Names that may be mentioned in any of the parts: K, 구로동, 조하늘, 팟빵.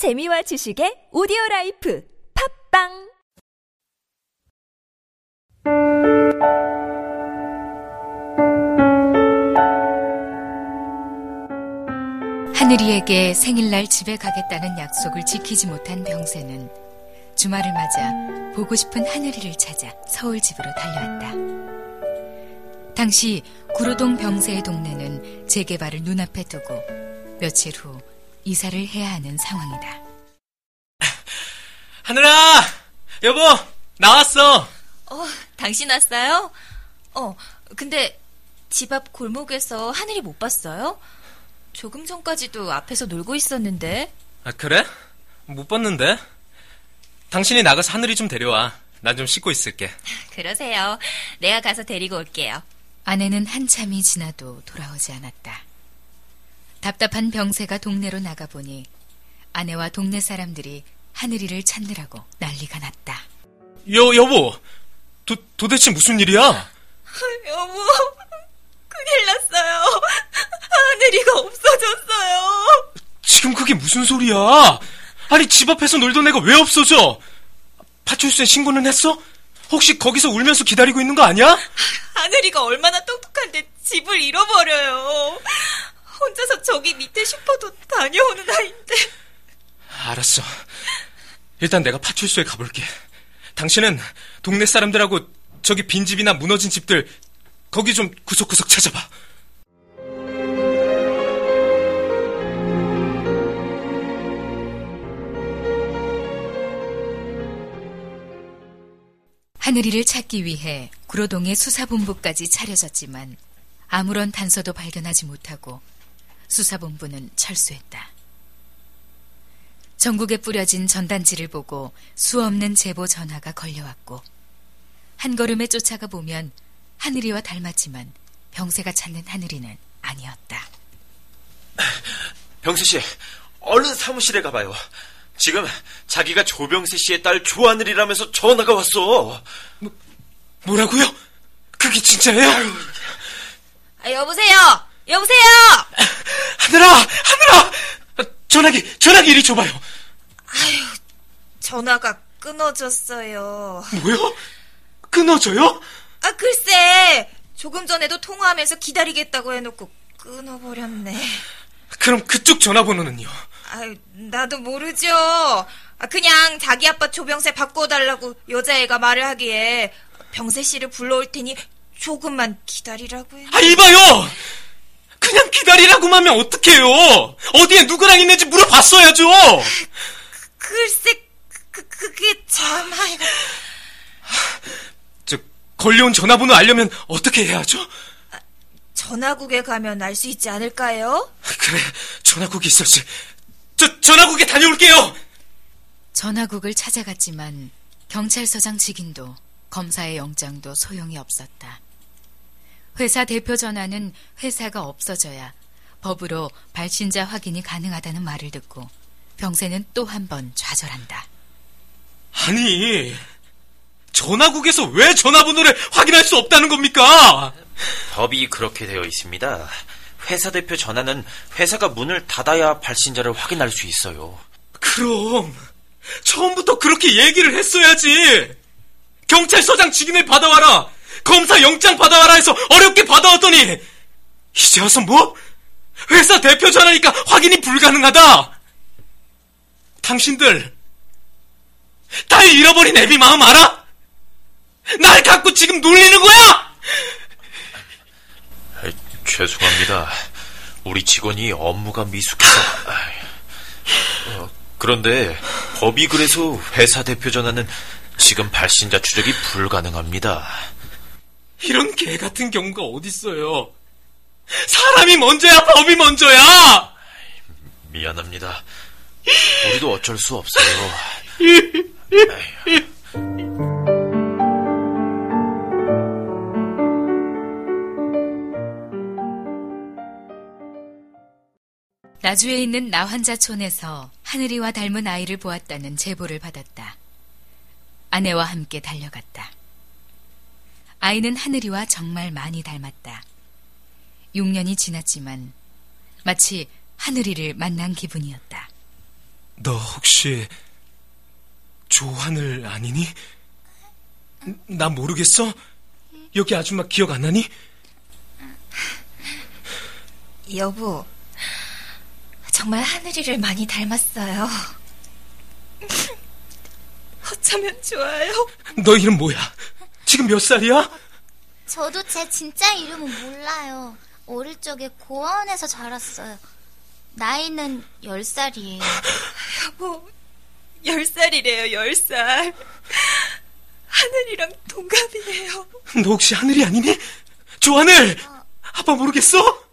재미와 지식의 오디오라이프 팟빵 하늘이에게 생일날 집에 가겠다는 약속을 지키지 못한 병세는 주말을 맞아 보고 싶은 하늘이를 찾아 서울 집으로 달려왔다. 당시 구로동 병세의 동네는 재개발을 눈앞에 두고 며칠 후 이사를 해야 하는 상황이다. 하늘아! 여보! 나왔어! 당신 왔어요? 근데 집 앞 골목에서 하늘이 못 봤어요? 조금 전까지도 앞에서 놀고 있었는데. 아, 그래? 못 봤는데? 당신이 나가서 하늘이 좀 데려와. 난 좀 씻고 있을게. 그러세요. 내가 가서 데리고 올게요. 아내는 한참이 지나도 돌아오지 않았다. 답답한 병세가 동네로 나가보니 아내와 동네 사람들이 하늘이를 찾느라고 난리가 났다. 여보! 도대체 무슨 일이야? 여보, 큰일 났어요. 하늘이가 없어졌어요. 지금 그게 무슨 소리야? 아니, 집 앞에서 놀던 애가 왜 없어져? 파출소에 신고는 했어? 혹시 거기서 울면서 기다리고 있는 거 아니야? 하늘이가 얼마나 똑똑한데 집을 잃어버려요. 혼자서 저기 밑에 슈퍼도 다녀오는 아이인데. 알았어. 일단 내가 파출소에 가볼게. 당신은 동네 사람들하고 저기 빈집이나 무너진 집들 거기 좀 구석구석 찾아봐. 하늘이를 찾기 위해 구로동의 수사본부까지 차려졌지만 아무런 단서도 발견하지 못하고 수사본부는 철수했다. 전국에 뿌려진 전단지를 보고 수없는 제보 전화가 걸려왔고 한 걸음에 쫓아가 보면 하늘이와 닮았지만 병세가 찾는 하늘이는 아니었다. 병세 씨, 얼른 사무실에 가봐요. 지금 자기가 조병세 씨의 딸 조하늘이라면서 전화가 왔어. 뭐라고요? 그게 진짜예요? 여보세요! 하늘아! 전화기 이리 줘봐요. 아유, 전화가 끊어졌어요. 뭐요? 끊어져요? 아, 글쎄, 조금 전에도 통화하면서 기다리겠다고 해놓고 끊어버렸네. 그럼 그쪽 전화번호는요? 아유, 나도 모르죠. 그냥 자기 아빠 조병세 바꿔달라고 여자애가 말을 하기에 병세 씨를 불러올 테니 조금만 기다리라고 해요. 아, 이봐요! 그냥 기다리라고만 하면 어떡해요? 어디에 누구랑 있는지 물어봤어야죠. 글쎄, 그게 참... 아이고. 저, 걸려온 전화번호 알려면 어떻게 해야 하죠? 전화국에 가면 알 수 있지 않을까요? 그래, 전화국이 있었지. 전화국에 다녀올게요. 전화국을 찾아갔지만 경찰서장 직인도 검사의 영장도 소용이 없었다. 회사 대표 전화는 회사가 없어져야 법으로 발신자 확인이 가능하다는 말을 듣고 병세는 또 한 번 좌절한다. 아니, 전화국에서 왜 전화번호를 확인할 수 없다는 겁니까? 법이 그렇게 되어 있습니다. 회사 대표 전화는 회사가 문을 닫아야 발신자를 확인할 수 있어요. 그럼 처음부터 그렇게 얘기를 했어야지. 경찰서장 직인을 받아와라, 검사 영장 받아와라 해서 어렵게 받아왔더니 이제 와서 뭐? 회사 대표 전화니까 확인이 불가능하다. 당신들 딸 잃어버린 애비 마음 알아? 날 갖고 지금 놀리는 거야? 죄송합니다. 우리 직원이 업무가 미숙해서. 그런데 법이 그래서 회사 대표 전화는 지금 발신자 추적이 불가능합니다. 이런 개 같은 경우가 어딨어요. 사람이 먼저야 법이 먼저야. 미안합니다. 우리도 어쩔 수 없어요. 나주에 있는 나환자촌에서 하늘이와 닮은 아이를 보았다는 제보를 받았다. 아내와 함께 달려갔다. 아이는 하늘이와 정말 많이 닮았다. 6년이 지났지만 마치 하늘이를 만난 기분이었다. 너 혹시 조하늘 아니니? 나 모르겠어? 여기 아줌마 기억 안 나니? 여보, 정말 하늘이를 많이 닮았어요. 어쩌면 좋아요. 너 이름 뭐야? 지금 몇 살이야? 저도 제 진짜 이름은 몰라요. 어릴 적에 고아원에서 자랐어요. 나이는 10살이에요. 여보, 10살이래요, 10살. 하늘이랑 동갑이래요. 너 혹시 하늘이 아니니? 조하늘! 아빠 모르겠어?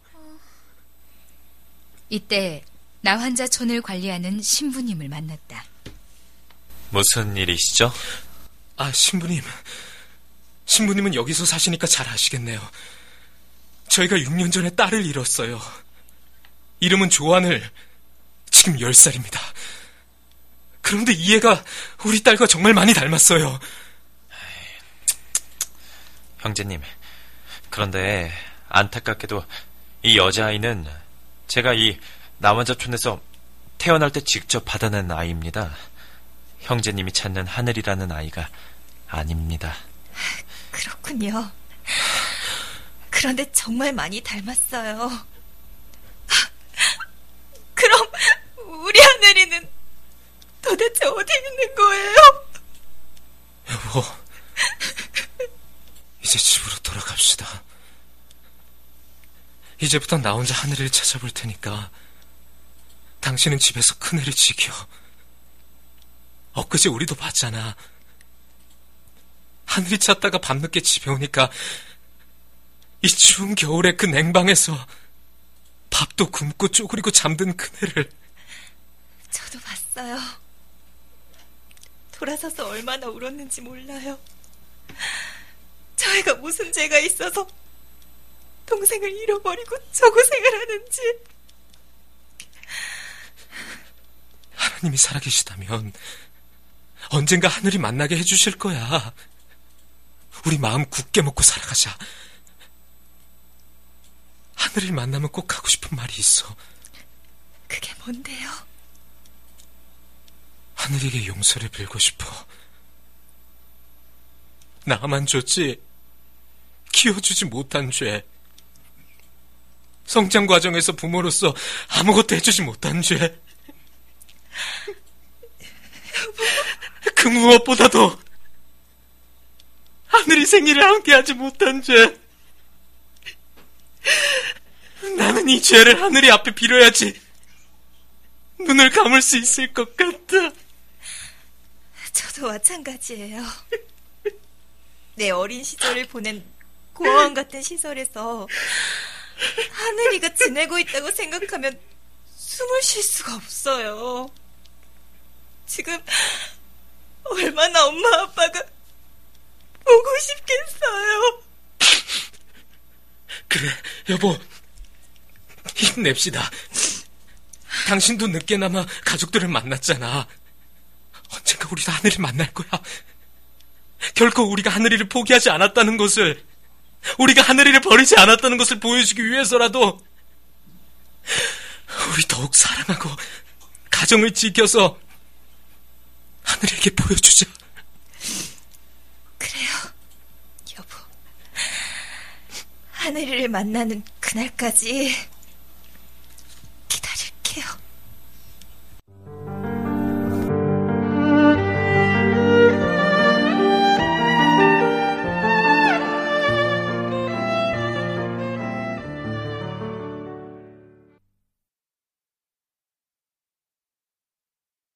이때 나 환자촌을 관리하는 신부님을 만났다. 무슨 일이시죠? 아, 신부님은 여기서 사시니까 잘 아시겠네요. 저희가 6년 전에 딸을 잃었어요. 이름은 조하늘, 지금 10살입니다. 그런데 이 애가 우리 딸과 정말 많이 닮았어요. 형제님, 그런데 안타깝게도 이 여자아이는 제가 이 남한자촌에서 태어날 때 직접 받아낸 아이입니다. 형제님이 찾는 하늘이라는 아이가 아닙니다. 그렇군요. 그런데 정말 많이 닮았어요. 그럼 우리 하늘이는 도대체 어디 있는 거예요? 여보, 이제 집으로 돌아갑시다. 이제부터 나 혼자 하늘이를 찾아볼 테니까 당신은 집에서 큰애를 지켜. 엊그제 우리도 봤잖아. 하늘이 찾다가 밤늦게 집에 오니까 이 추운 겨울에 그 냉방에서 밥도 굶고 쪼그리고 잠든 그네를. 저도 봤어요. 돌아서서 얼마나 울었는지 몰라요. 저 애가 무슨 죄가 있어서 동생을 잃어버리고 저 고생을 하는지. 하나님이 살아계시다면 언젠가 하늘이 만나게 해주실 거야. 우리 마음 굳게 먹고 살아가자. 하늘을 만나면 꼭 하고 싶은 말이 있어. 그게 뭔데요? 하늘에게 용서를 빌고 싶어. 나만 줬지 키워주지 못한 죄, 성장 과정에서 부모로서 아무것도 해주지 못한 죄, 그 무엇보다도 하늘이 생일을 함께하지 못한 죄. 나는 이 죄를 하늘이 앞에 빌어야지 눈을 감을 수 있을 것 같다. 저도 마찬가지예요. 내 어린 시절을 보낸 고아원 같은 시설에서 하늘이가 지내고 있다고 생각하면 숨을 쉴 수가 없어요. 지금 얼마나 엄마 아빠가 보고 싶겠어요. 그래, 여보, 힘냅시다. 당신도 늦게나마 가족들을 만났잖아. 언젠가 우리도 하늘을 만날 거야. 결코 우리가 하늘이를 포기하지 않았다는 것을, 우리가 하늘이를 버리지 않았다는 것을 보여주기 위해서라도 우리 더욱 사랑하고 가정을 지켜서 하늘에게 보여주자. 그래요, 여보. 하늘이를 만나는 그날까지